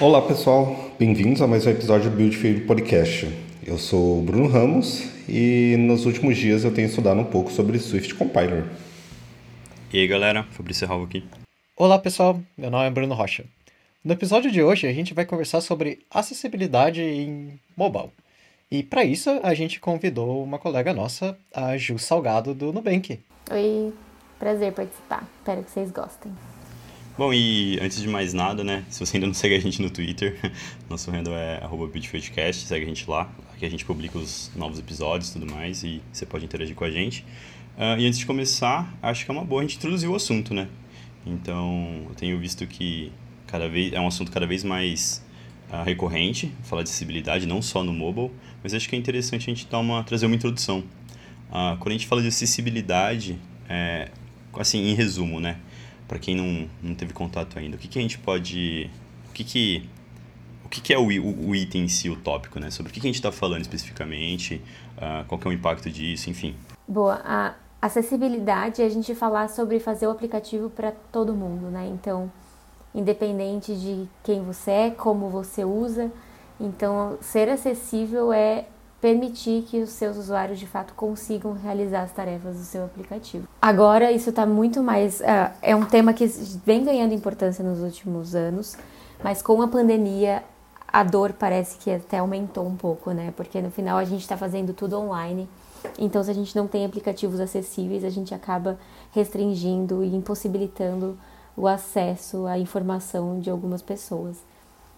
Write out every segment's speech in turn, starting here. Olá pessoal, bem-vindos a mais um episódio do Build For Able Podcast. Eu sou o Bruno Ramos e nos últimos dias eu tenho estudado um pouco sobre Swift Compiler. E aí galera, Fabrício Raul aqui. Olá pessoal, meu nome é Bruno Rocha. No episódio de hoje a gente vai conversar sobre acessibilidade em mobile. E para isso a gente convidou uma colega nossa, a Ju Salgado do Nubank. Oi, prazer participar, espero que vocês gostem. Bom, e antes de mais nada, né, se você ainda não segue a gente no Twitter, nosso handle é @bitfeedcast, segue a gente lá, que a gente publica os novos episódios e tudo mais, e você pode interagir com a gente. E antes de começar, acho que é uma boa a gente introduzir o assunto, né? Então, eu tenho visto que é um assunto cada vez mais recorrente, falar de acessibilidade, não só no mobile, mas acho que é interessante a gente trazer uma introdução. Quando a gente fala de acessibilidade, assim, em resumo, né? Para quem não teve contato ainda, o que é o item em si, o tópico, né? Sobre o que a gente está falando especificamente, qual que é o impacto disso, enfim. Boa, a acessibilidade é a gente falar sobre fazer o aplicativo para todo mundo, né? Então, independente de quem você é, como você usa, então ser acessível é permitir que os seus usuários, de fato, consigam realizar as tarefas do seu aplicativo. Agora, isso está muito mais... é um tema que vem ganhando importância nos últimos anos, mas com a pandemia, a dor parece que até aumentou um pouco, né? Porque, no final, a gente está fazendo tudo online. Então, se a gente não tem aplicativos acessíveis, a gente acaba restringindo e impossibilitando o acesso à informação de algumas pessoas.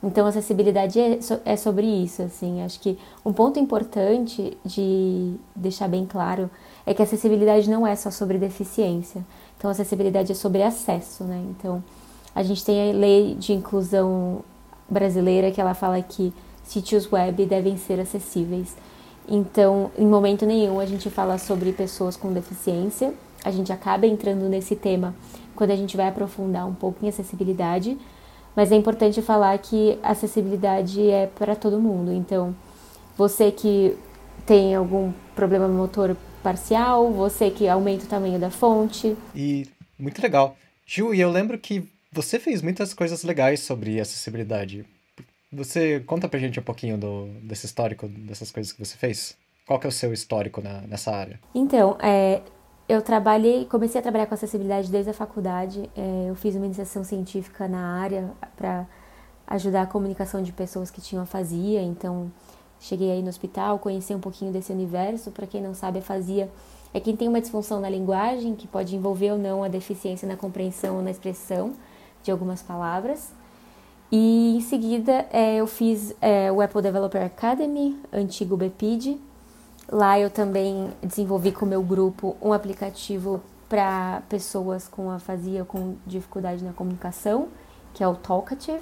Então, a acessibilidade é sobre isso, assim. Acho que um ponto importante de deixar bem claro é que a acessibilidade não é só sobre deficiência. Então, a acessibilidade é sobre acesso, né? Então, a gente tem a lei de inclusão brasileira que ela fala que sítios web devem ser acessíveis. Então, em momento nenhum, a gente fala sobre pessoas com deficiência. A gente acaba entrando nesse tema quando a gente vai aprofundar um pouco em acessibilidade. Mas é importante falar que a acessibilidade é para todo mundo. Então, você que tem algum problema motor parcial, você que aumenta o tamanho da fonte. E muito legal. Ju, e eu lembro que você fez muitas coisas legais sobre acessibilidade. Você conta pra gente um pouquinho desse histórico, dessas coisas que você fez? Qual que é o seu histórico nessa área? Então, comecei a trabalhar com acessibilidade desde a faculdade. Eu fiz uma iniciação científica na área para ajudar a comunicação de pessoas que tinham afasia. Então, cheguei aí no hospital, conheci um pouquinho desse universo. Para quem não sabe, afasia é quem tem uma disfunção na linguagem, que pode envolver ou não a deficiência na compreensão ou na expressão de algumas palavras. E, em seguida, eu fiz o Apple Developer Academy, antigo BPD. Lá eu também desenvolvi com o meu grupo um aplicativo para pessoas com afasia, com dificuldade na comunicação, que é o Talkative.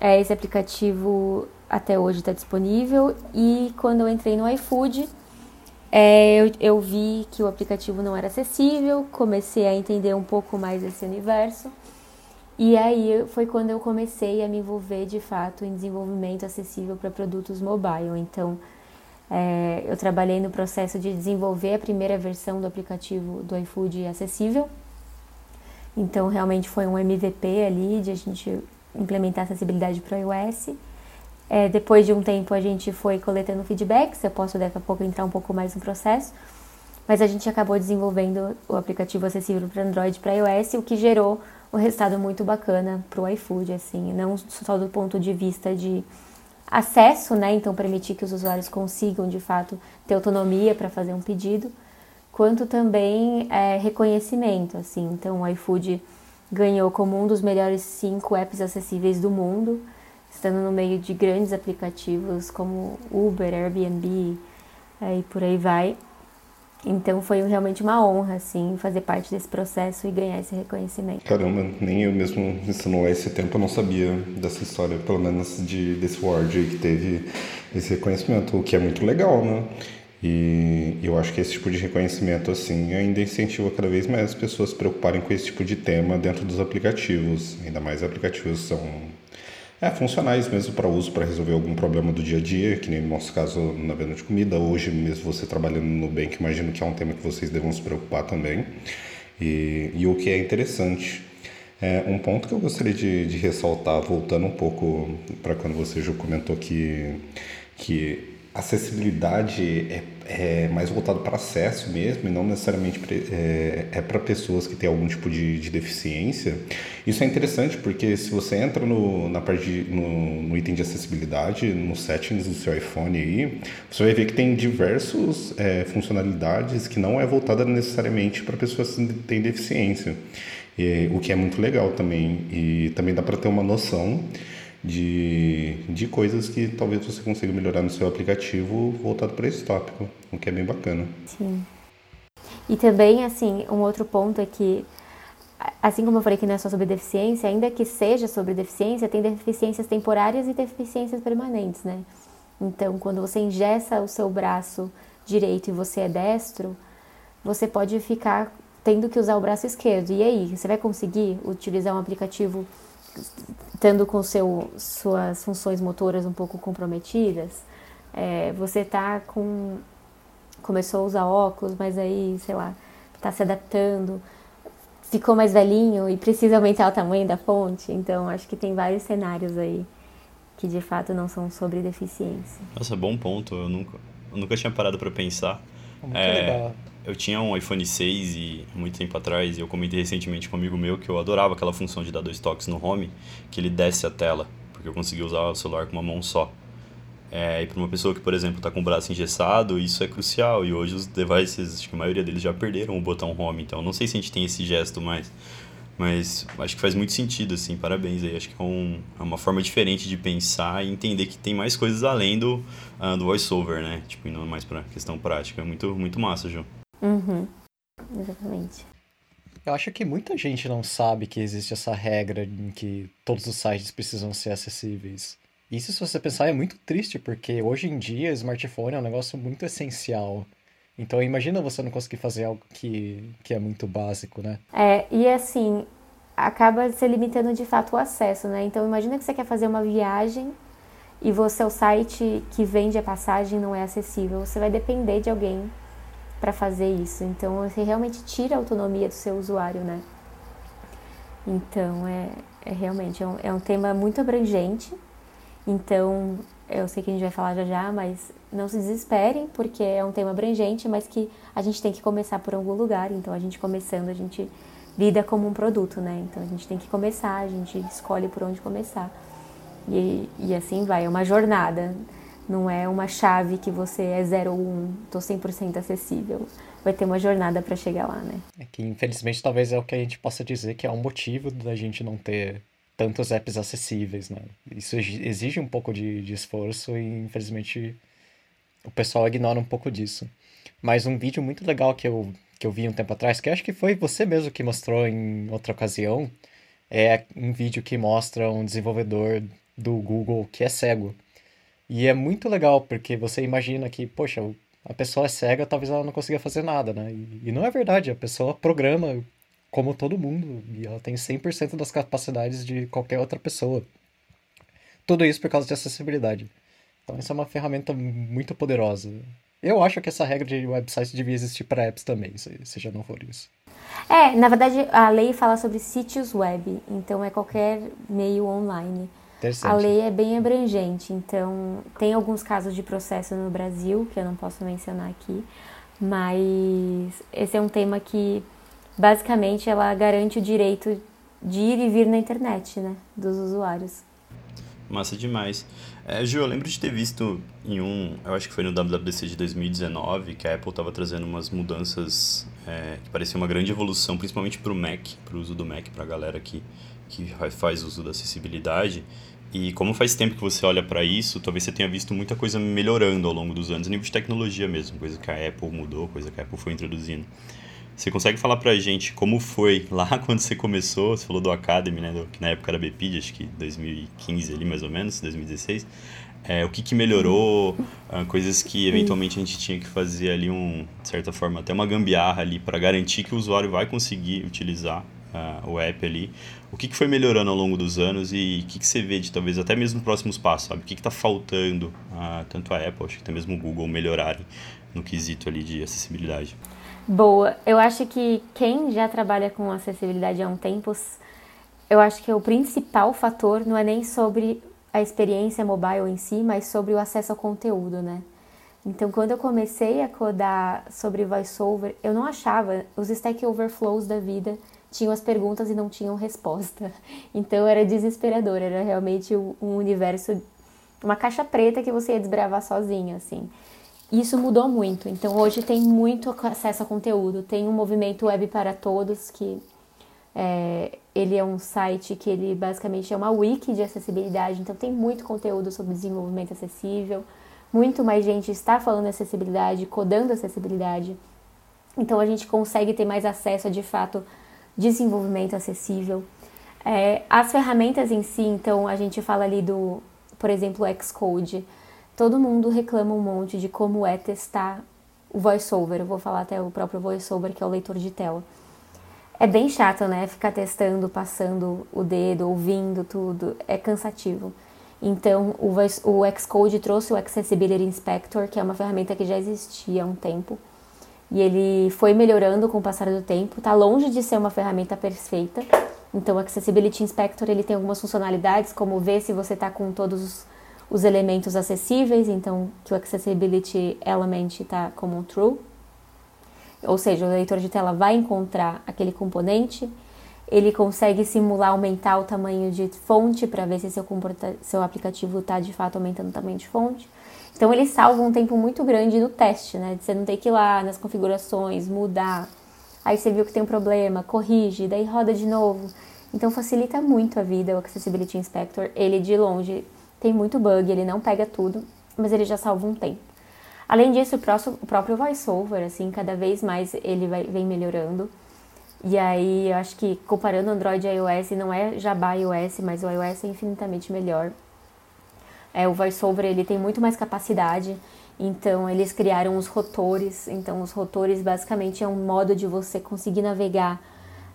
Esse aplicativo até hoje está disponível. E quando eu entrei no iFood, eu vi que o aplicativo não era acessível, comecei a entender um pouco mais esse universo. E aí foi quando eu comecei a me envolver, de fato, em desenvolvimento acessível para produtos mobile. Então, eu trabalhei no processo de desenvolver a primeira versão do aplicativo do iFood acessível. Então, realmente foi um MVP ali, de a gente implementar acessibilidade para o iOS. Depois de um tempo, a gente foi coletando feedbacks. Eu posso, daqui a pouco, entrar um pouco mais no processo. Mas a gente acabou desenvolvendo o aplicativo acessível para Android e para iOS, o que gerou um resultado muito bacana para o iFood, assim, não só do ponto de vista de acesso, né? Então, permitir que os usuários consigam, de fato, ter autonomia para fazer um pedido, quanto também reconhecimento, assim. Então, o iFood ganhou como um dos melhores 5 apps acessíveis do mundo, estando no meio de grandes aplicativos como Uber, Airbnb, e por aí vai. Então, foi realmente uma honra, assim, fazer parte desse processo e ganhar esse reconhecimento. Caramba, nem eu mesmo, estando lá esse tempo, eu não sabia dessa história, pelo menos desse award aí que teve esse reconhecimento, o que é muito legal, né? E eu acho que esse tipo de reconhecimento, assim, ainda incentiva cada vez mais as pessoas a se preocuparem com esse tipo de tema dentro dos aplicativos, ainda mais aplicativos são... funcionais mesmo para uso, para resolver algum problema do dia a dia, que nem no nosso caso na venda de comida. Hoje mesmo você trabalhando no Nubank, imagino que é um tema que vocês devam se preocupar também. E o que é interessante Um ponto que eu gostaria de ressaltar, voltando um pouco para quando você já comentou que acessibilidade é mais voltado para acesso mesmo e não necessariamente para pessoas que têm algum tipo de deficiência. Isso é interessante porque se você entra no item de acessibilidade, nos settings do seu iPhone aí, você vai ver que tem diversas funcionalidades que não é voltada necessariamente para pessoas que têm deficiência. O que é muito legal também, e também dá para ter uma noção de coisas que talvez você consiga melhorar no seu aplicativo voltado para esse tópico, o que é bem bacana. Sim. E também, assim, um outro ponto é que, assim como eu falei que não é só sobre deficiência, ainda que seja sobre deficiência, tem deficiências temporárias e deficiências permanentes, né? Então, quando você engessa o seu braço direito e você é destro, você pode ficar tendo que usar o braço esquerdo. E aí, você vai conseguir utilizar um aplicativo estando com suas funções motoras um pouco comprometidas? Você tá começou a usar óculos, mas aí, sei lá, tá se adaptando, ficou mais velhinho e precisa aumentar o tamanho da fonte. Então, acho que tem vários cenários aí que, de fato, não são sobre deficiência. Nossa, bom ponto. Eu nunca tinha parado para pensar. Muito legal. Eu tinha um iPhone 6 e muito tempo atrás, e eu comentei recentemente com um amigo meu que eu adorava aquela função de dar 2 toques no home, que ele desce a tela, porque eu conseguia usar o celular com uma mão só. E para uma pessoa que, por exemplo, está com o braço engessado, isso é crucial. E hoje os devices, acho que a maioria deles já perderam o botão home, então não sei se a gente tem esse gesto mais. Mas acho que faz muito sentido, assim, parabéns aí. Acho que é uma forma diferente de pensar e entender que tem mais coisas além do VoiceOver, né? Tipo, indo mais para questão prática. É muito, muito massa, Ju. Uhum, exatamente. Eu acho que muita gente não sabe que existe essa regra em que todos os sites precisam ser acessíveis. Isso, se você pensar, é muito triste, porque hoje em dia o smartphone é um negócio muito essencial. Então imagina você não conseguir fazer algo que é muito básico, né? E assim, acaba se limitando de fato o acesso, né? Então imagina que você quer fazer uma viagem e o site que vende a passagem não é acessível. Você vai depender de alguém para fazer isso, então você realmente tira a autonomia do seu usuário, né? Então realmente é um tema muito abrangente. Então eu sei que a gente vai falar já, mas não se desesperem, porque é um tema abrangente, mas que a gente tem que começar por algum lugar. Então a gente começando, a gente lida como um produto, né? Então a gente tem que começar, a gente escolhe por onde começar e assim vai, é uma jornada. Não é uma chave que você é 0 ou 1, tô 100% acessível. Vai ter uma jornada para chegar lá, né? É que, infelizmente, talvez é o que a gente possa dizer que é um motivo da gente não ter tantos apps acessíveis, né? Isso exige um pouco de esforço e, infelizmente, o pessoal ignora um pouco disso. Mas um vídeo muito legal que eu vi um tempo atrás, que acho que foi você mesmo que mostrou em outra ocasião, é um vídeo que mostra um desenvolvedor do Google que é cego. E é muito legal, porque você imagina que, poxa, a pessoa é cega, talvez ela não consiga fazer nada, né? E não é verdade, a pessoa programa como todo mundo, e ela tem 100% das capacidades de qualquer outra pessoa. Tudo isso por causa de acessibilidade. Então, isso é uma ferramenta muito poderosa. Eu acho que essa regra de website devia existir para apps também, se já não for isso. Na verdade, a lei fala sobre sítios web, então é qualquer meio online. A lei é bem abrangente, então tem alguns casos de processo no Brasil, que eu não posso mencionar aqui, mas esse é um tema que, basicamente, ela garante o direito de ir e vir na internet, né, dos usuários. Massa demais. Ju, eu lembro de ter visto eu acho que foi no WWDC de 2019, que a Apple estava trazendo umas mudanças que pareciam uma grande evolução, principalmente para o Mac, para o uso do Mac, para a galera que faz uso da acessibilidade. E como faz tempo que você olha para isso, talvez você tenha visto muita coisa melhorando ao longo dos anos, a nível de tecnologia mesmo, coisa que a Apple mudou, coisa que a Apple foi introduzindo. Você consegue falar pra gente como foi lá quando você começou? Você falou do Academy, né, que na época era BPD, acho que 2015 ali mais ou menos, 2016. O que melhorou, coisas que eventualmente a gente tinha que fazer ali, de certa forma, até uma gambiarra ali para garantir que o usuário vai conseguir utilizar o app ali. O que foi melhorando ao longo dos anos e o que você vê de talvez até mesmo próximos passos, sabe? O que está faltando, tanto a Apple, acho que até mesmo o Google melhorarem no quesito ali de acessibilidade? Boa, eu acho que quem já trabalha com acessibilidade há um tempo eu acho que o principal fator não é nem sobre a experiência mobile em si, mas sobre o acesso ao conteúdo, né? Então, quando eu comecei a codar sobre VoiceOver, eu não achava, os Stack Overflows da vida tinham as perguntas e não tinham resposta. Então, era desesperador, era realmente um universo, uma caixa preta que você ia desbravar sozinho, assim. Isso mudou muito, então hoje tem muito acesso a conteúdo, tem um Movimento Web para Todos, que ele é um site que ele basicamente é uma wiki de acessibilidade, então tem muito conteúdo sobre desenvolvimento acessível, muito mais gente está falando de acessibilidade, codando acessibilidade, então a gente consegue ter mais acesso a, de fato, desenvolvimento acessível. As ferramentas em si, então a gente fala ali do, por exemplo, o Xcode. Todo mundo reclama um monte de como é testar o VoiceOver. Eu vou falar até o próprio VoiceOver, que é o leitor de tela. É bem chato, né? Ficar testando, passando o dedo, ouvindo tudo. É cansativo. Então, o Xcode trouxe o Accessibility Inspector, que é uma ferramenta que já existia há um tempo. E ele foi melhorando com o passar do tempo. Está longe de ser uma ferramenta perfeita. Então, o Accessibility Inspector ele tem algumas funcionalidades, como ver se você está com todos os elementos acessíveis, então que o Accessibility Element está como true, ou seja, o leitor de tela vai encontrar aquele componente, ele consegue simular, aumentar o tamanho de fonte para ver se seu aplicativo está de fato aumentando o tamanho de fonte, então ele salva um tempo muito grande no teste, né, você não tem que ir lá nas configurações, mudar, aí você viu que tem um problema, corrige, daí roda de novo, então facilita muito a vida o Accessibility Inspector, ele de longe tem muito bug, ele não pega tudo, mas ele já salva um tempo. Além disso, o próprio VoiceOver, assim, cada vez mais ele vem melhorando. E aí, eu acho que comparando Android e iOS, não é jabá iOS, mas o iOS é infinitamente melhor. O VoiceOver, ele tem muito mais capacidade, então eles criaram os rotores. Então, os rotores, basicamente, é um modo de você conseguir navegar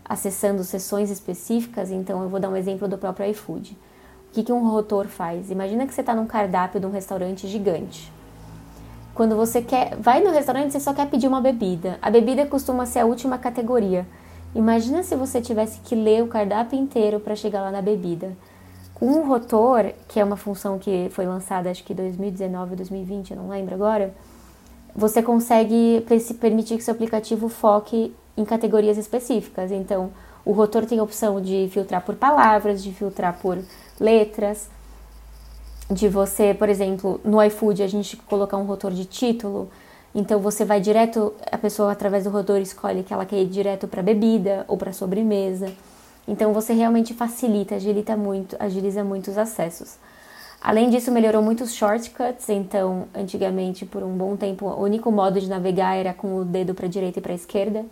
acessando seções específicas. Então, eu vou dar um exemplo do próprio iFood. O que um rotor faz? Imagina que você está num cardápio de um restaurante gigante. Quando você vai no restaurante, você só quer pedir uma bebida. A bebida costuma ser a última categoria. Imagina se você tivesse que ler o cardápio inteiro para chegar lá na bebida. Com um rotor, que é uma função que foi lançada acho que em 2019 ou 2020, eu não lembro agora, você consegue permitir que seu aplicativo foque em categorias específicas. Então, o rotor tem a opção de filtrar por palavras, de filtrar por letras, de você, por exemplo, no iFood a gente colocar um rotor de título, então você vai direto, a pessoa através do rotor escolhe que ela quer ir direto para bebida ou para sobremesa, então você realmente facilita, agiliza muito os acessos. Além disso, melhorou muito os shortcuts, então antigamente por um bom tempo o único modo de navegar era com o dedo para a direita e para a esquerda.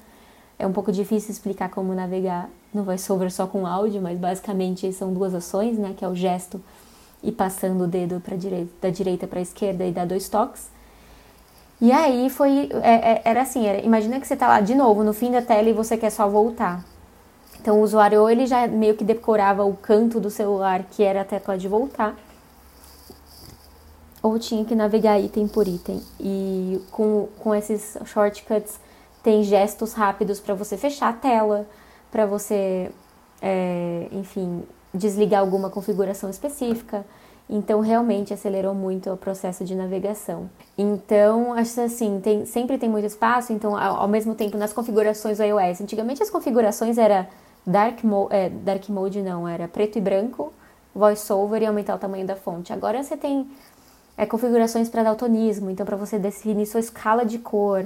É um pouco difícil explicar como navegar no VoiceOver só com áudio, mas basicamente são duas ações, né? Que é o gesto e passando o dedo da direita para a esquerda e dar 2 toques. E aí era assim, imagina que você está lá de novo no fim da tela e você quer só voltar. Então o usuário ele já meio que decorava o canto do celular que era a tecla de voltar, ou tinha que navegar item por item. E com esses shortcuts, tem gestos rápidos para você fechar a tela, para você, enfim, desligar alguma configuração específica. Então, realmente, acelerou muito o processo de navegação. Então, acho assim, sempre tem muito espaço. Então, ao mesmo tempo, nas configurações do iOS. Antigamente, as configurações era dark mode, não. Era preto e branco, VoiceOver e aumentar o tamanho da fonte. Agora, você tem configurações para daltonismo. Então, para você definir sua escala de cor,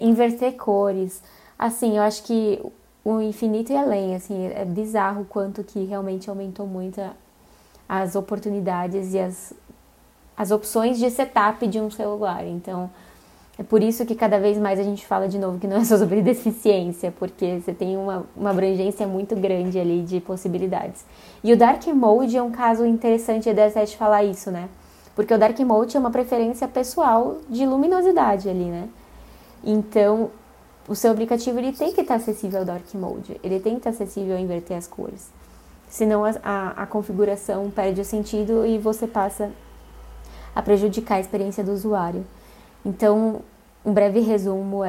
inverter cores, assim, eu acho que o infinito e além, assim, é bizarro o quanto que realmente aumentou muito as oportunidades e as opções de setup de um celular, então é por isso que cada vez mais a gente fala de novo que não é só sobre deficiência, porque você tem uma abrangência muito grande ali de possibilidades. E o Dark Mode é um caso interessante de falar isso, né, porque o Dark Mode é uma preferência pessoal de luminosidade ali, né. Então, o seu aplicativo ele tem que estar acessível ao Dark Mode, ele tem que estar acessível a inverter as cores. Senão a configuração perde o sentido e você passa a prejudicar a experiência do usuário. Então, um breve resumo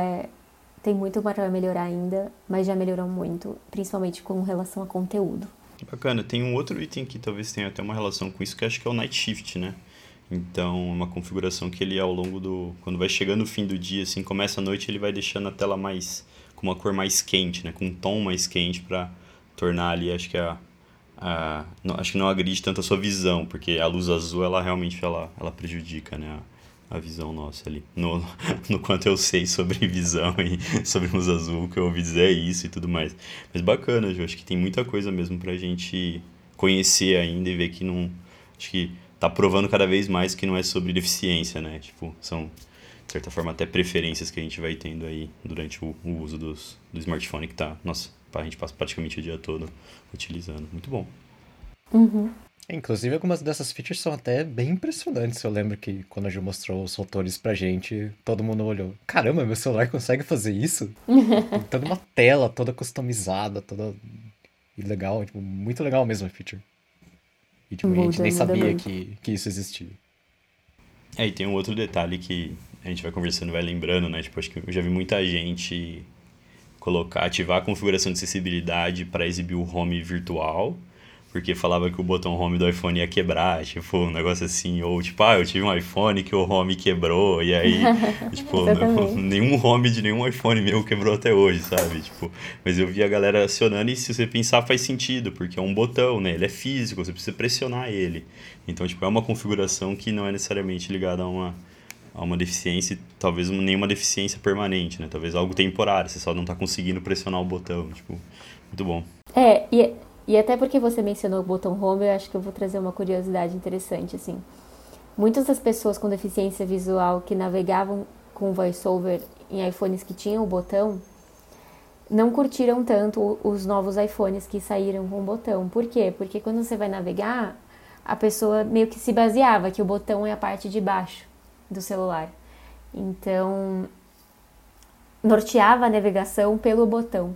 tem muito para melhorar ainda, mas já melhorou muito, principalmente com relação a conteúdo. Bacana, tem um outro item que talvez tenha até uma relação com isso, que acho que é o Night Shift, né? Então, uma configuração que ele ao longo do... Quando vai chegando o fim do dia, assim, começa a noite, ele vai deixando a tela mais... Com uma cor mais quente, né? Com um tom mais quente para tornar ali, acho que não, acho que não agride tanto a sua visão, porque a luz azul, ela realmente ela prejudica, né? A visão nossa ali. No quanto eu sei sobre visão e sobre luz azul, o que eu ouvi dizer é isso e tudo mais. Mas bacana, Ju. Acho que tem muita coisa mesmo pra gente conhecer ainda e ver que não... Acho que tá provando cada vez mais que não é sobre deficiência, né? Tipo, são, de certa forma, até preferências que a gente vai tendo aí durante o uso do smartphone que tá... Nossa, a gente passa praticamente o dia todo utilizando. Muito bom. Uhum. Inclusive, algumas dessas features são até bem impressionantes. Eu lembro que quando a Ju mostrou os rotores pra gente, todo mundo olhou, caramba, meu celular consegue fazer isso? Toda uma tela toda customizada, toda legal, tipo, muito legal mesmo a feature. E tipo, a gente nem sabia que isso existia. É, e tem um outro detalhe que a gente vai conversando, vai lembrando, né? Tipo, acho que eu já vi muita gente ativar a configuração de acessibilidade para exibir o home virtual, porque falava que o botão home do iPhone ia quebrar, tipo, um negócio assim, ou tipo, eu tive um iPhone que o home quebrou, e aí, tipo, nenhum home de nenhum iPhone meu quebrou até hoje, sabe? Tipo, mas eu vi a galera acionando e se você pensar faz sentido, porque é um botão, né? Ele é físico, você precisa pressionar ele. Então, tipo, é uma configuração que não é necessariamente ligada a uma deficiência, talvez nenhuma deficiência permanente, né? Talvez algo temporário, você só não tá conseguindo pressionar o botão, tipo, muito bom. E até porque você mencionou o botão home, eu acho que eu vou trazer uma curiosidade interessante, assim. Muitas das pessoas com deficiência visual que navegavam com VoiceOver em iPhones que tinham o botão, não curtiram tanto os novos iPhones que saíram com o botão. Por quê? Porque quando você vai navegar, a pessoa meio que se baseava que o botão é a parte de baixo do celular. Então, norteava a navegação pelo botão.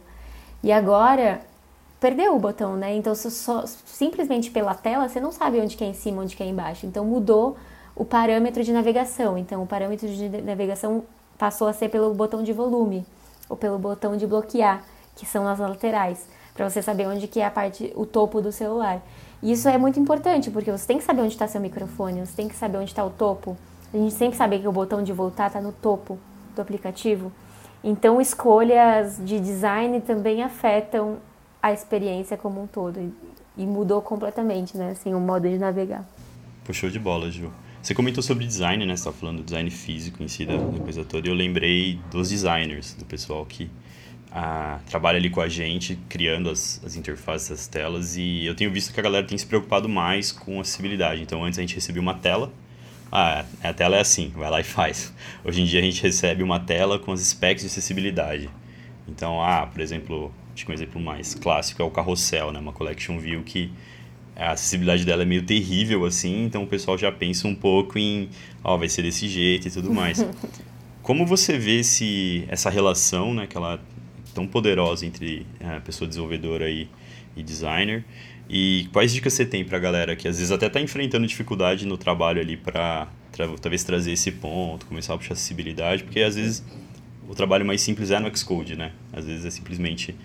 E agora... perdeu o botão, né? Então, simplesmente pela tela, você não sabe onde que é em cima, onde que é embaixo. Então, mudou o parâmetro de navegação. Então, o parâmetro de navegação passou a ser pelo botão de volume ou pelo botão de bloquear, que são as laterais, para você saber onde que é o topo do celular. E isso é muito importante, porque você tem que saber onde está seu microfone, você tem que saber onde está o topo. A gente sempre sabe que o botão de voltar está no topo do aplicativo. Então, escolhas de design também afetam a experiência como um todo, e mudou completamente, né, assim, o modo de navegar. Puxou de bola, Ju. Você comentou sobre design, né, você tá falando do design físico em si, da coisa toda, e eu lembrei dos designers, do pessoal que trabalha ali com a gente, criando as interfaces, as telas, e eu tenho visto que a galera tem se preocupado mais com acessibilidade. Então, antes a gente recebia uma tela, a tela é assim, vai lá e faz. Hoje em dia a gente recebe uma tela com as specs de acessibilidade. Então, por exemplo... Acho que um exemplo mais clássico é o carrossel, né? Uma collection view que a acessibilidade dela é meio terrível, assim, então o pessoal já pensa um pouco em, vai ser desse jeito e tudo mais. Como você vê essa relação, né, que ela é tão poderosa entre a pessoa desenvolvedora e designer, e quais dicas você tem para a galera que às vezes até está enfrentando dificuldade no trabalho ali para talvez trazer esse ponto, começar a puxar acessibilidade, porque às vezes... O trabalho mais simples é no Xcode, né? Às vezes é simplesmente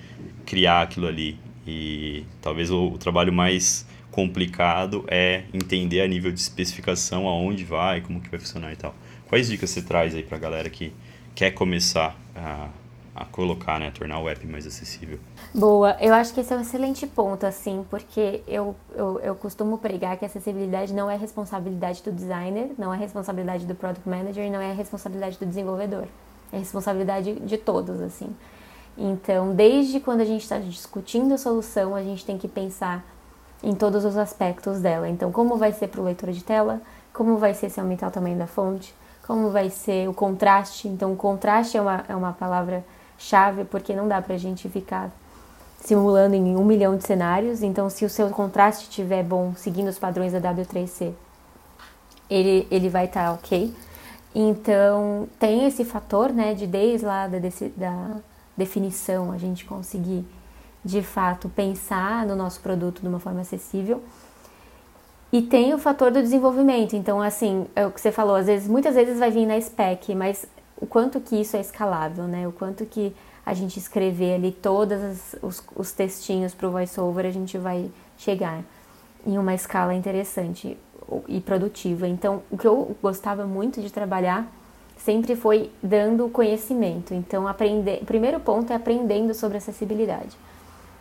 criar aquilo ali. E talvez o trabalho mais complicado é entender a nível de especificação, aonde vai, como que vai funcionar e tal. Quais dicas você traz aí pra galera que quer começar a colocar, né? A tornar o app mais acessível? Boa, eu acho que esse é um excelente ponto, assim, porque eu costumo pregar que a acessibilidade não é responsabilidade do designer, não é responsabilidade do product manager, não é responsabilidade do desenvolvedor. É responsabilidade de todos, assim. Então, desde quando a gente está discutindo a solução, a gente tem que pensar em todos os aspectos dela. Então, como vai ser para o leitor de tela? Como vai ser se aumentar o tamanho da fonte? Como vai ser o contraste? Então, o contraste é uma palavra-chave, porque não dá para a gente ficar simulando em 1 milhão de cenários. Então, se o seu contraste estiver bom, seguindo os padrões da W3C, ele vai estar ok. Então, tem esse fator, né, de desde lá da definição, a gente conseguir, de fato, pensar no nosso produto de uma forma acessível. E tem o fator do desenvolvimento. Então, assim, é o que você falou, muitas vezes vai vir na spec, mas o quanto que isso é escalável, né? O quanto que a gente escrever ali todos os textinhos para o VoiceOver, a gente vai chegar em uma escala interessante e produtiva. Então, o que eu gostava muito de trabalhar sempre foi dando conhecimento. Então, o primeiro ponto é aprendendo sobre acessibilidade.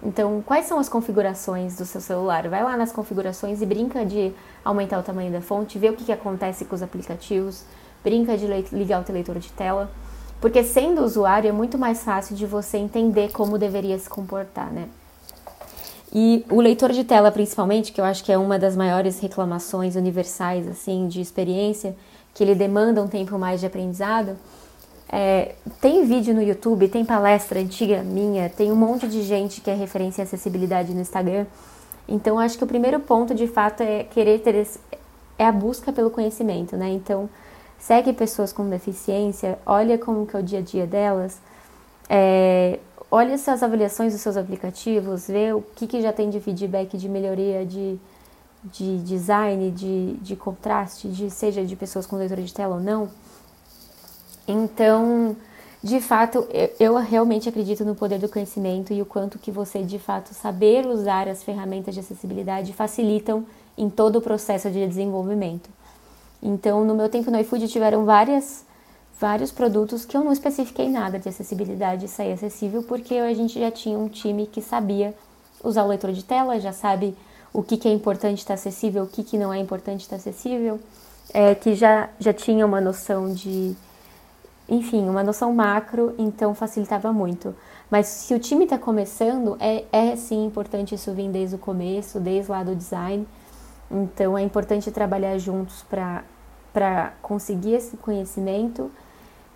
Então, quais são as configurações do seu celular? Vai lá nas configurações e brinca de aumentar o tamanho da fonte, ver o que acontece com os aplicativos, brinca de ligar o teu leitor de tela, porque sendo usuário é muito mais fácil de você entender como deveria se comportar, né? E o leitor de tela, principalmente, que eu acho que é uma das maiores reclamações universais, assim, de experiência, que ele demanda um tempo mais de aprendizado. Tem vídeo no YouTube, tem palestra antiga minha, tem um monte de gente que é referência em acessibilidade no Instagram. Então, acho que o primeiro ponto, de fato, é querer ter é a busca pelo conhecimento, né? Então, segue pessoas com deficiência, olha como que é o dia a dia delas, olha as avaliações dos seus aplicativos, vê o que já tem de feedback, de melhoria, de design, de contraste, seja de pessoas com leitura de tela ou não. Então, de fato, eu realmente acredito no poder do conhecimento e o quanto que você, de fato, saber usar as ferramentas de acessibilidade facilitam em todo o processo de desenvolvimento. Então, no meu tempo no iFood tiveram vários produtos que eu não especifiquei nada de acessibilidade e sair acessível, porque a gente já tinha um time que sabia usar o leitor de tela, já sabe o que é importante estar acessível, o que não é importante estar acessível, que já tinha uma noção de... Enfim, uma noção macro, então facilitava muito. Mas se o time está começando, é sim importante isso vir desde o começo, desde lá do design. Então é importante trabalhar juntos para conseguir esse conhecimento,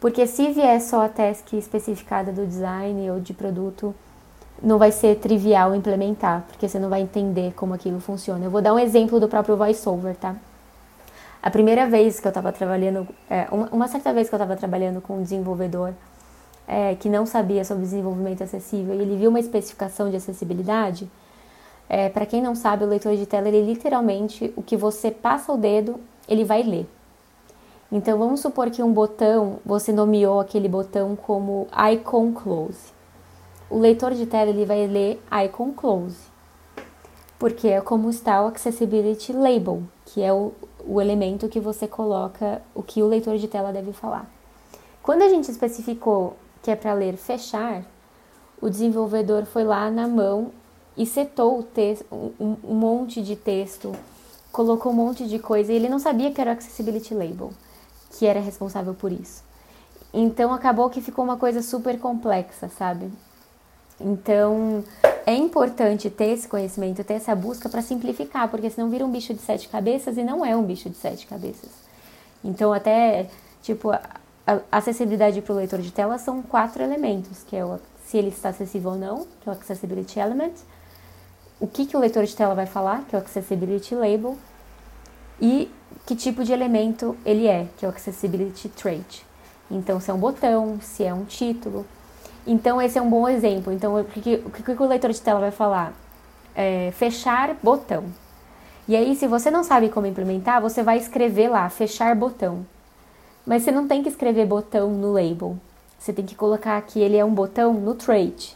porque se vier só a task especificada do design ou de produto, não vai ser trivial implementar, porque você não vai entender como aquilo funciona. Eu vou dar um exemplo do próprio VoiceOver, tá? A primeira vez que eu estava trabalhando, uma certa vez que eu estava trabalhando com um desenvolvedor que não sabia sobre desenvolvimento acessível, e ele viu uma especificação de acessibilidade. Para quem não sabe, o leitor de tela, ele literalmente, o que você passa o dedo, ele vai ler. Então, vamos supor que um botão, você nomeou aquele botão como Icon Close. O leitor de tela, ele vai ler Icon Close, porque é como está o Accessibility Label, que é o elemento que você coloca, o que o leitor de tela deve falar. Quando a gente especificou que é para ler fechar, o desenvolvedor foi lá na mão e setou o texto, um monte de texto, colocou um monte de coisa, e ele não sabia que era o Accessibility Label, que era responsável por isso. Então, acabou que ficou uma coisa super complexa, sabe? Então, é importante ter esse conhecimento, ter essa busca para simplificar, porque senão vira um bicho de 7 cabeças, e não é um bicho de 7 cabeças. Então, até, a acessibilidade para o leitor de tela são 4 elementos, que é se ele está acessível ou não, que é o Accessibility Element, o que o leitor de tela vai falar, que é o Accessibility Label, e que tipo de elemento ele é, que é o Accessibility Trait. Então, se é um botão, se é um título. Então, esse é um bom exemplo. Então, o que o leitor de tela vai falar? Fechar botão. E aí, se você não sabe como implementar, você vai escrever lá, fechar botão. Mas você não tem que escrever botão no label. Você tem que colocar que ele é um botão no trait.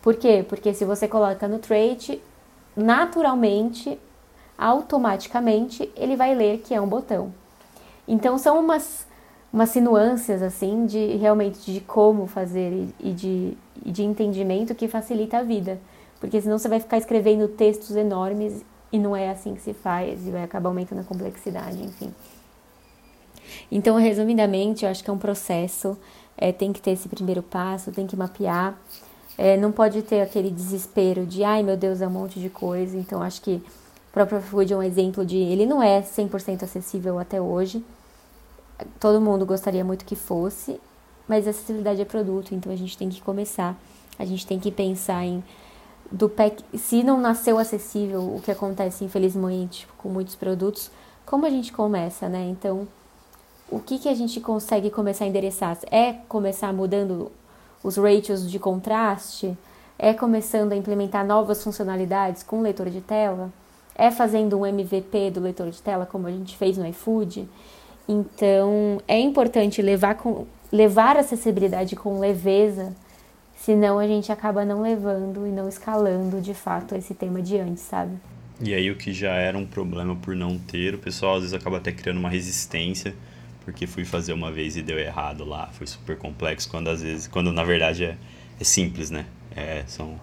Por quê? Porque se você coloca no trait, naturalmente, automaticamente, ele vai ler que é um botão. Então, são umas nuances, assim, de realmente de como fazer e de entendimento que facilita a vida. Porque senão você vai ficar escrevendo textos enormes e não é assim que se faz e vai acabar aumentando a complexidade, enfim. Então, resumidamente, eu acho que é um processo, tem que ter esse primeiro passo, tem que mapear. Não pode ter aquele desespero de, ai meu Deus, é um monte de coisa. Então, acho que o próprio iFood é um exemplo de, ele não é 100% acessível até hoje. Todo mundo gostaria muito que fosse, mas acessibilidade é produto, então a gente tem que começar. A gente tem que pensar se não nasceu acessível, o que acontece, infelizmente, com muitos produtos, como a gente começa, né? Então, o que a gente consegue começar a endereçar? É começar mudando os ratios de contraste? É começando a implementar novas funcionalidades com o leitor de tela? É fazendo um MVP do leitor de tela, como a gente fez no iFood? Então, é importante levar a acessibilidade com leveza, senão a gente acaba não levando e não escalando de fato esse tema adiante, sabe? E aí o que já era um problema por não ter, o pessoal às vezes acaba até criando uma resistência, porque fui fazer uma vez e deu errado lá, foi super complexo, quando na verdade é simples, né? São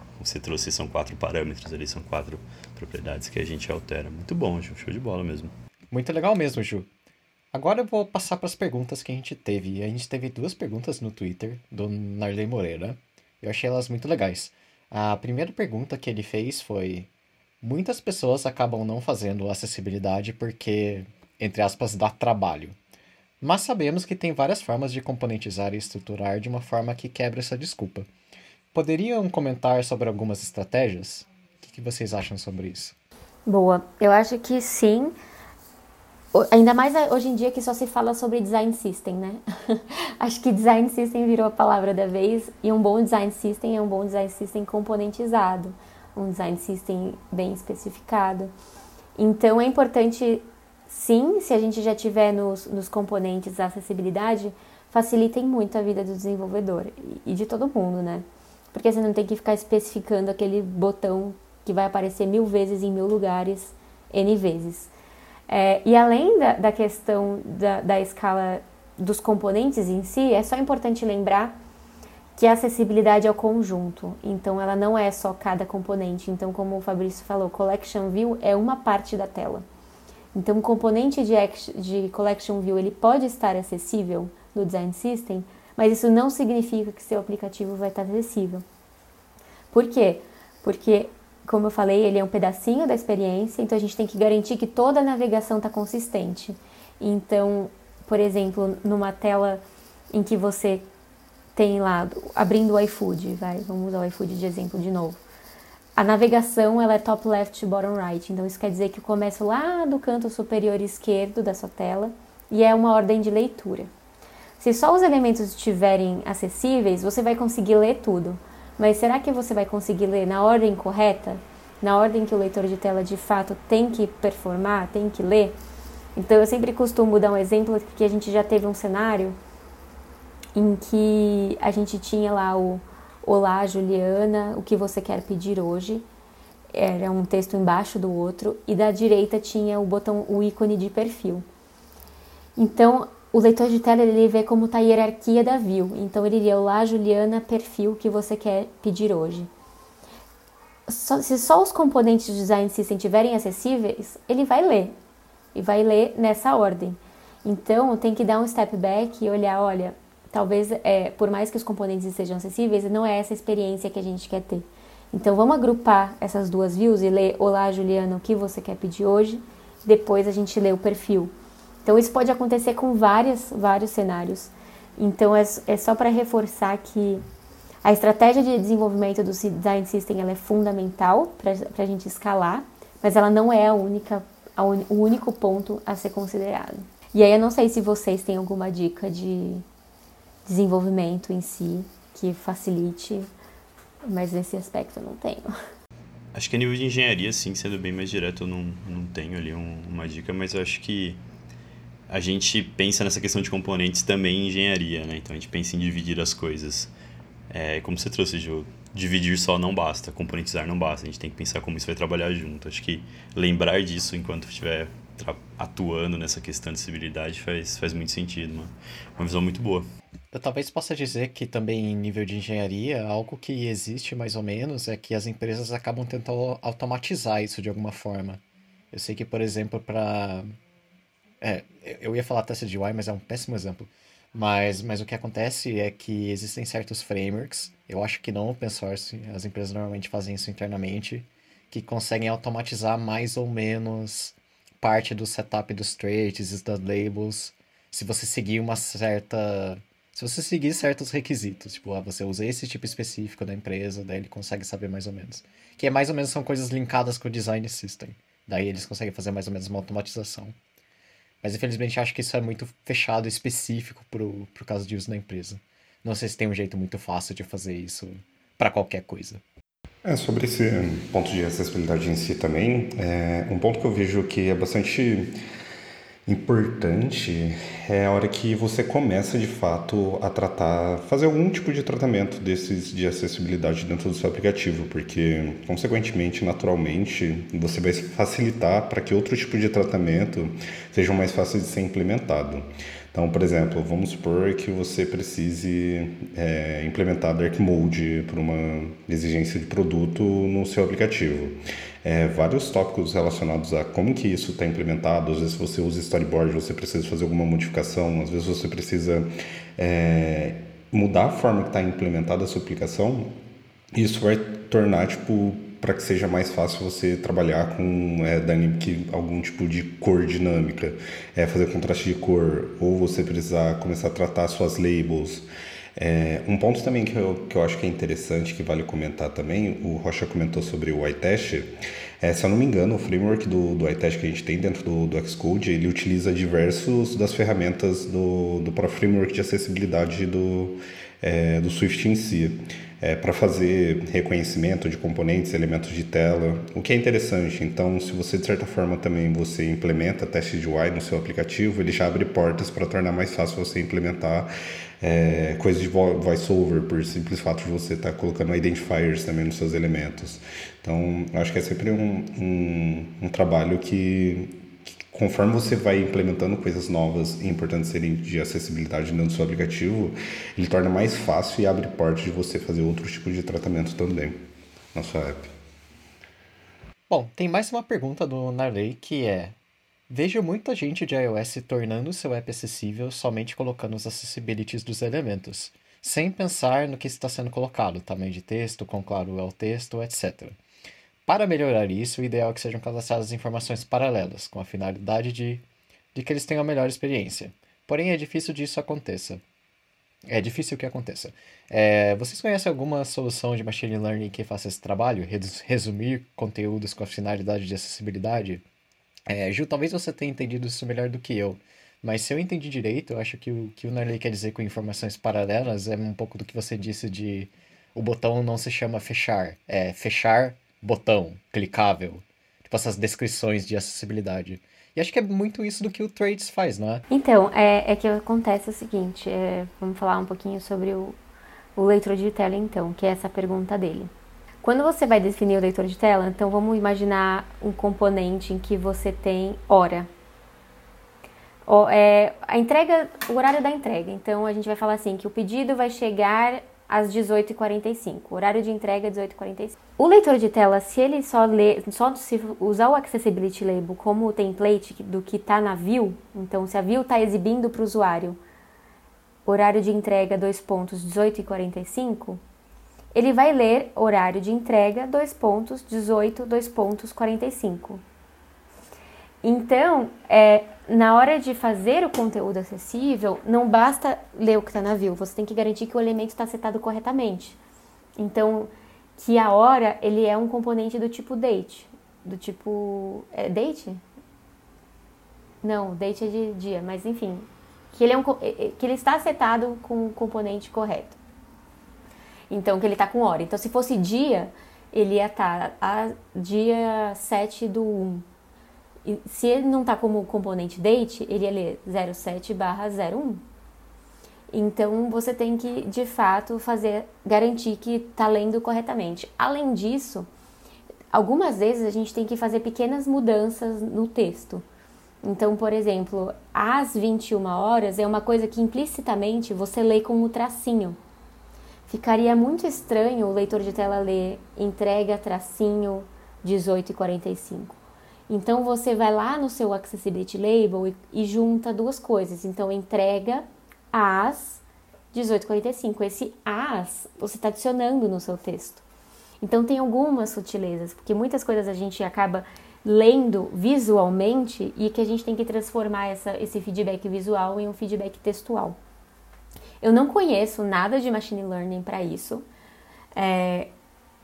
4 parâmetros ali, são 4 propriedades que a gente altera. Muito bom, Ju, show de bola mesmo. Muito legal mesmo, Ju. Agora eu vou passar para as perguntas que a gente teve. A gente teve 2 perguntas no Twitter, do Narley Moreira. Eu achei elas muito legais. A primeira pergunta que ele fez foi: muitas pessoas acabam não fazendo acessibilidade porque, entre aspas, dá trabalho. Mas sabemos que tem várias formas de componentizar e estruturar de uma forma que quebra essa desculpa. Poderiam comentar sobre algumas estratégias? O que vocês acham sobre isso? Boa, eu acho que sim. Ainda mais hoje em dia que só se fala sobre design system, né? Acho que design system virou a palavra da vez, e um bom design system é um bom design system componentizado. Um design system bem especificado. Então, é importante, sim, se a gente já tiver nos componentes a acessibilidade, facilitem muito a vida do desenvolvedor e de todo mundo, né? Porque você não tem que ficar especificando aquele botão que vai aparecer 1000 vezes em 1000 lugares, N vezes. E além da questão da escala dos componentes em si, é só importante lembrar que a acessibilidade é o conjunto, então ela não é só cada componente. Então, como o Fabrício falou, Collection View é uma parte da tela. Então, o componente de Collection View ele pode estar acessível no Design System, mas isso não significa que seu aplicativo vai estar acessível. Por quê? Porque, como eu falei, ele é um pedacinho da experiência, então a gente tem que garantir que toda a navegação está consistente. Então, por exemplo, numa tela em que você tem lá, abrindo o iFood, vamos usar o iFood de exemplo de novo. A navegação ela é top left, bottom right, então isso quer dizer que começa lá do canto superior esquerdo da sua tela e é uma ordem de leitura. Se só os elementos estiverem acessíveis, você vai conseguir ler tudo, mas será que você vai conseguir ler na ordem correta? Na ordem que o leitor de tela de fato tem que performar, tem que ler? Então eu sempre costumo dar um exemplo que a gente já teve um cenário em que a gente tinha lá o Olá, Juliana, o que você quer pedir hoje? Era um texto embaixo do outro e da direita tinha o botão, o ícone de perfil. Então, o leitor de tela ele vê como está a hierarquia da view. Então, ele iria Olá, Juliana, perfil, o que você quer pedir hoje? Se só os componentes de design system estiverem acessíveis, ele vai ler. E vai ler nessa ordem. Então, tem que dar um step back e olhar, olha, talvez, por mais que os componentes sejam acessíveis, não é essa experiência que a gente quer ter. Então, vamos agrupar essas duas views e ler Olá, Juliana, o que você quer pedir hoje? Depois a gente lê o perfil. Então, isso pode acontecer com vários cenários. Então, é só para reforçar que a estratégia de desenvolvimento do Design System ela é fundamental para a gente escalar, mas ela não é o único ponto a ser considerado. E aí, eu não sei se vocês têm alguma dica de desenvolvimento em si, que facilite, mas nesse aspecto eu não tenho. Acho que a nível de engenharia, sim, sendo bem mais direto, eu não tenho ali uma dica, mas eu acho que a gente pensa nessa questão de componentes também em engenharia, né? Então a gente pensa em dividir as coisas. Como você trouxe, Ju, dividir só não basta, componentizar não basta, a gente tem que pensar como isso vai trabalhar junto. Acho que lembrar disso enquanto estiver atuando nessa questão de acessibilidade faz muito sentido, mano. Uma visão muito boa. Eu talvez possa dizer que também em nível de engenharia, algo que existe mais ou menos é que as empresas acabam tentando automatizar isso de alguma forma. Eu sei que, por exemplo, eu ia falar teste de UI, mas é um péssimo exemplo. Mas o que acontece é que existem certos frameworks, eu acho que não open source, as empresas normalmente fazem isso internamente, que conseguem automatizar mais ou menos parte do setup dos traits e das labels, se você seguir se você seguir certos requisitos, tipo, você usa esse tipo específico da empresa, daí ele consegue saber mais ou menos. Que mais ou menos são coisas linkadas com o design system. Daí eles conseguem fazer mais ou menos uma automatização. Mas infelizmente acho que isso é muito fechado e específico pro caso de uso da empresa. Não sei se tem um jeito muito fácil de fazer isso para qualquer coisa. Sobre esse ponto de acessibilidade em si também, um ponto que eu vejo que é bastante importante é a hora que você começa, de fato, a tratar, fazer algum tipo de tratamento desses de acessibilidade dentro do seu aplicativo, porque, consequentemente, naturalmente, você vai facilitar para que outro tipo de tratamento seja mais fácil de ser implementado. Então, por exemplo, vamos supor que você precise implementar Dark Mode para uma exigência de produto no seu aplicativo. Vários tópicos relacionados a como que isso está implementado. Às vezes você usa storyboard, você precisa fazer alguma modificação, às vezes você precisa mudar a forma que está implementada a sua aplicação. Isso vai tornar, para que seja mais fácil você trabalhar com algum tipo de cor dinâmica, fazer contraste de cor, ou você precisar começar a tratar suas labels. Um ponto também que eu acho que é interessante, que vale comentar também, o Rocha comentou sobre o iTest. Se eu não me engano, o framework do iTest que a gente tem dentro do Xcode, ele utiliza diversos das ferramentas do próprio framework de acessibilidade do Swift em si. Para fazer reconhecimento de componentes, elementos de tela, o que é interessante. Então, se você, de certa forma, também você implementa teste de UI no seu aplicativo, ele já abre portas para tornar mais fácil você implementar coisas de VoiceOver, por simples fato de você estar colocando identifiers também nos seus elementos. Então, acho que é sempre um trabalho que, conforme você vai implementando coisas novas e importantes serem de acessibilidade dentro do seu aplicativo, ele torna mais fácil e abre portas de você fazer outros tipos de tratamento também na sua app. Bom, tem mais uma pergunta do Narley, que é: vejo muita gente de iOS tornando seu app acessível somente colocando os accessibilities dos elementos, sem pensar no que está sendo colocado, tamanho de texto, quão claro é o texto, etc. Para melhorar isso, o ideal é que sejam cadastradas informações paralelas, com a finalidade de que eles tenham a melhor experiência. Porém, é difícil que isso aconteça. Vocês conhecem alguma solução de machine learning que faça esse trabalho? Resumir conteúdos com a finalidade de acessibilidade? Ju, talvez você tenha entendido isso melhor do que eu, mas se eu entendi direito, eu acho que o que o Narley quer dizer com informações paralelas é um pouco do que você disse de o botão não se chama fechar, é fechar botão, clicável, essas descrições de acessibilidade. E acho que é muito isso do que o Traits faz, não é? Então, que acontece o seguinte, vamos falar um pouquinho sobre o leitor de tela, então, que é essa pergunta dele. Quando você vai definir o leitor de tela, então vamos imaginar um componente em que você tem hora. O horário da entrega. Então, a gente vai falar assim, que o pedido vai chegar às 18h45, horário de entrega é 18h45. O leitor de tela, se ele só se usar o Accessibility Label como template do que está na view, então se a view está exibindo para o usuário horário de entrega, 18h45, ele vai ler horário de entrega, 18h45. Então, na hora de fazer o conteúdo acessível, não basta ler o que está na view, você tem que garantir que o elemento está setado corretamente. Então, que a hora, ele é um componente do tipo date. Do tipo... date? Não, date é de dia, mas enfim. Que ele está setado com o componente correto. Então, que ele está com hora. Então, se fosse dia, ele ia estar dia 7/1. E se ele não está como componente date, ele ia ler 07/01. Então, você tem que, de fato, garantir que está lendo corretamente. Além disso, algumas vezes a gente tem que fazer pequenas mudanças no texto. Então, por exemplo, às 21 horas é uma coisa que implicitamente você lê com o tracinho. Ficaria muito estranho o leitor de tela ler entrega tracinho 18h45. Então, você vai lá no seu Accessibility Label e junta duas coisas. Então, entrega às 18h45. Esse às você está adicionando no seu texto. Então, tem algumas sutilezas, porque muitas coisas a gente acaba lendo visualmente e que a gente tem que transformar esse feedback visual em um feedback textual. Eu não conheço nada de Machine Learning para isso.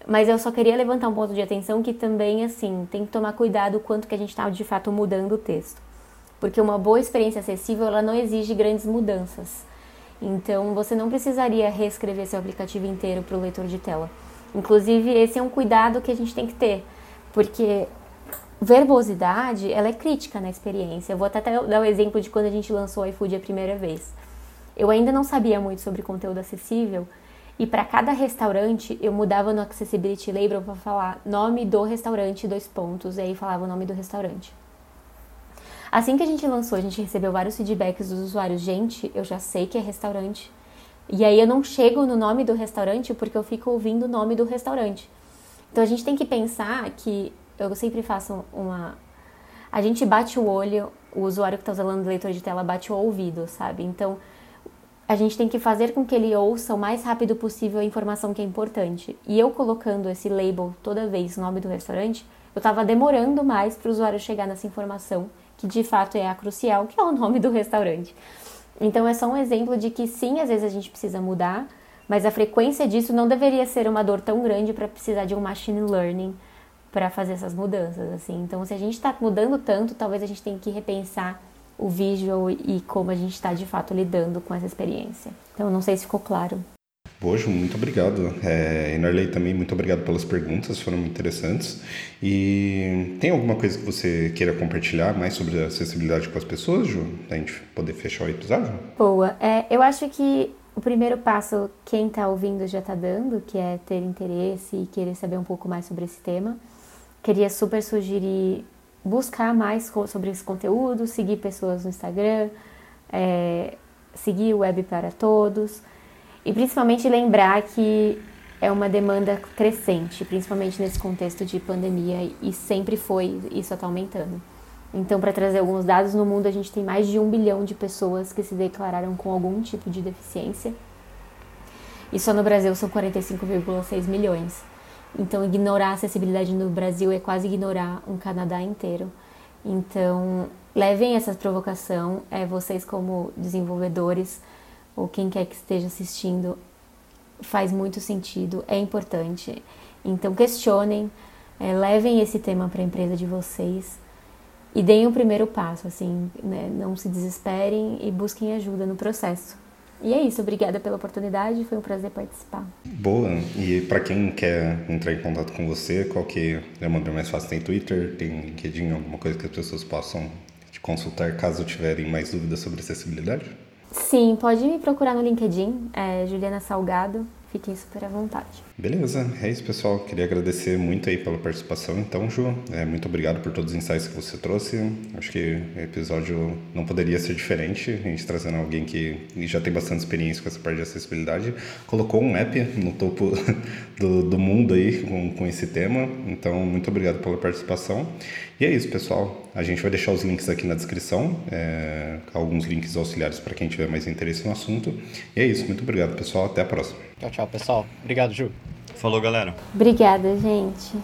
Mas eu só queria levantar um ponto de atenção que também, assim, tem que tomar cuidado o quanto que a gente está, de fato, mudando o texto. Porque uma boa experiência acessível, ela não exige grandes mudanças. Então, você não precisaria reescrever seu aplicativo inteiro para o leitor de tela. Inclusive, esse é um cuidado que a gente tem que ter. Porque verbosidade, ela é crítica na experiência. Eu vou até dar o exemplo de quando a gente lançou o iFood a primeira vez. Eu ainda não sabia muito sobre conteúdo acessível e para cada restaurante eu mudava no Accessibility Label para falar nome do restaurante, ; e aí falava o nome do restaurante. Assim que a gente lançou, a gente recebeu vários feedbacks dos usuários. Gente, eu já sei que é restaurante. E aí eu não chego no nome do restaurante porque eu fico ouvindo o nome do restaurante. Então a gente tem que pensar que... Eu sempre faço uma... A gente bate o olho, o usuário que está usando o leitor de tela bate o ouvido, sabe? Então, a gente tem que fazer com que ele ouça o mais rápido possível a informação que é importante. E eu colocando esse label toda vez, o nome do restaurante, eu estava demorando mais para o usuário chegar nessa informação, que de fato é a crucial, que é o nome do restaurante. Então, é só um exemplo de que sim, às vezes a gente precisa mudar, mas a frequência disso não deveria ser uma dor tão grande para precisar de um machine learning para fazer essas mudanças, assim. Então, se a gente está mudando tanto, talvez a gente tenha que repensar o visual e como a gente está, de fato, lidando com essa experiência. Então, não sei se ficou claro. Bojo, muito obrigado. Narley, também muito obrigado pelas perguntas, foram muito interessantes. E tem alguma coisa que você queira compartilhar mais sobre a acessibilidade com as pessoas, Ju? Para a gente poder fechar o episódio? Boa. Eu acho que o primeiro passo, quem está ouvindo já está dando, que é ter interesse e querer saber um pouco mais sobre esse tema. Queria super sugerir buscar mais sobre esse conteúdo, seguir pessoas no Instagram, seguir o Web para Todos e principalmente lembrar que é uma demanda crescente, principalmente nesse contexto de pandemia, e sempre foi, isso está aumentando. Então, para trazer alguns dados, no mundo a gente tem mais de 1 bilhão de pessoas que se declararam com algum tipo de deficiência e só no Brasil são 45,6 milhões. Então, ignorar a acessibilidade no Brasil é quase ignorar um Canadá inteiro. Então, levem essa provocação. Vocês, como desenvolvedores, ou quem quer que esteja assistindo, faz muito sentido, é importante. Então, questionem, levem esse tema para a empresa de vocês e deem o primeiro passo, assim, né? Não se desesperem e busquem ajuda no processo. E é isso, obrigada pela oportunidade, foi um prazer participar. Boa, e para quem quer entrar em contato com você, qual que é a maneira mais fácil? Tem Twitter, tem LinkedIn, alguma coisa que as pessoas possam te consultar caso tiverem mais dúvidas sobre acessibilidade? Sim, pode me procurar no LinkedIn, Juliana Salgado, fiquem super à vontade. Beleza, é isso, pessoal, queria agradecer muito aí pela participação. Então, Ju, muito obrigado por todos os insights que você trouxe. Acho que o episódio não poderia ser diferente, a gente trazendo alguém que já tem bastante experiência com essa parte de acessibilidade, colocou um app no topo do mundo aí com esse tema. Então, muito obrigado pela participação. E é isso, pessoal, a gente vai deixar os links aqui na descrição, alguns links auxiliares para quem tiver mais interesse no assunto. E é isso, muito obrigado, pessoal, até a próxima. Tchau, pessoal, obrigado, Ju. Falou, galera. Obrigada, gente.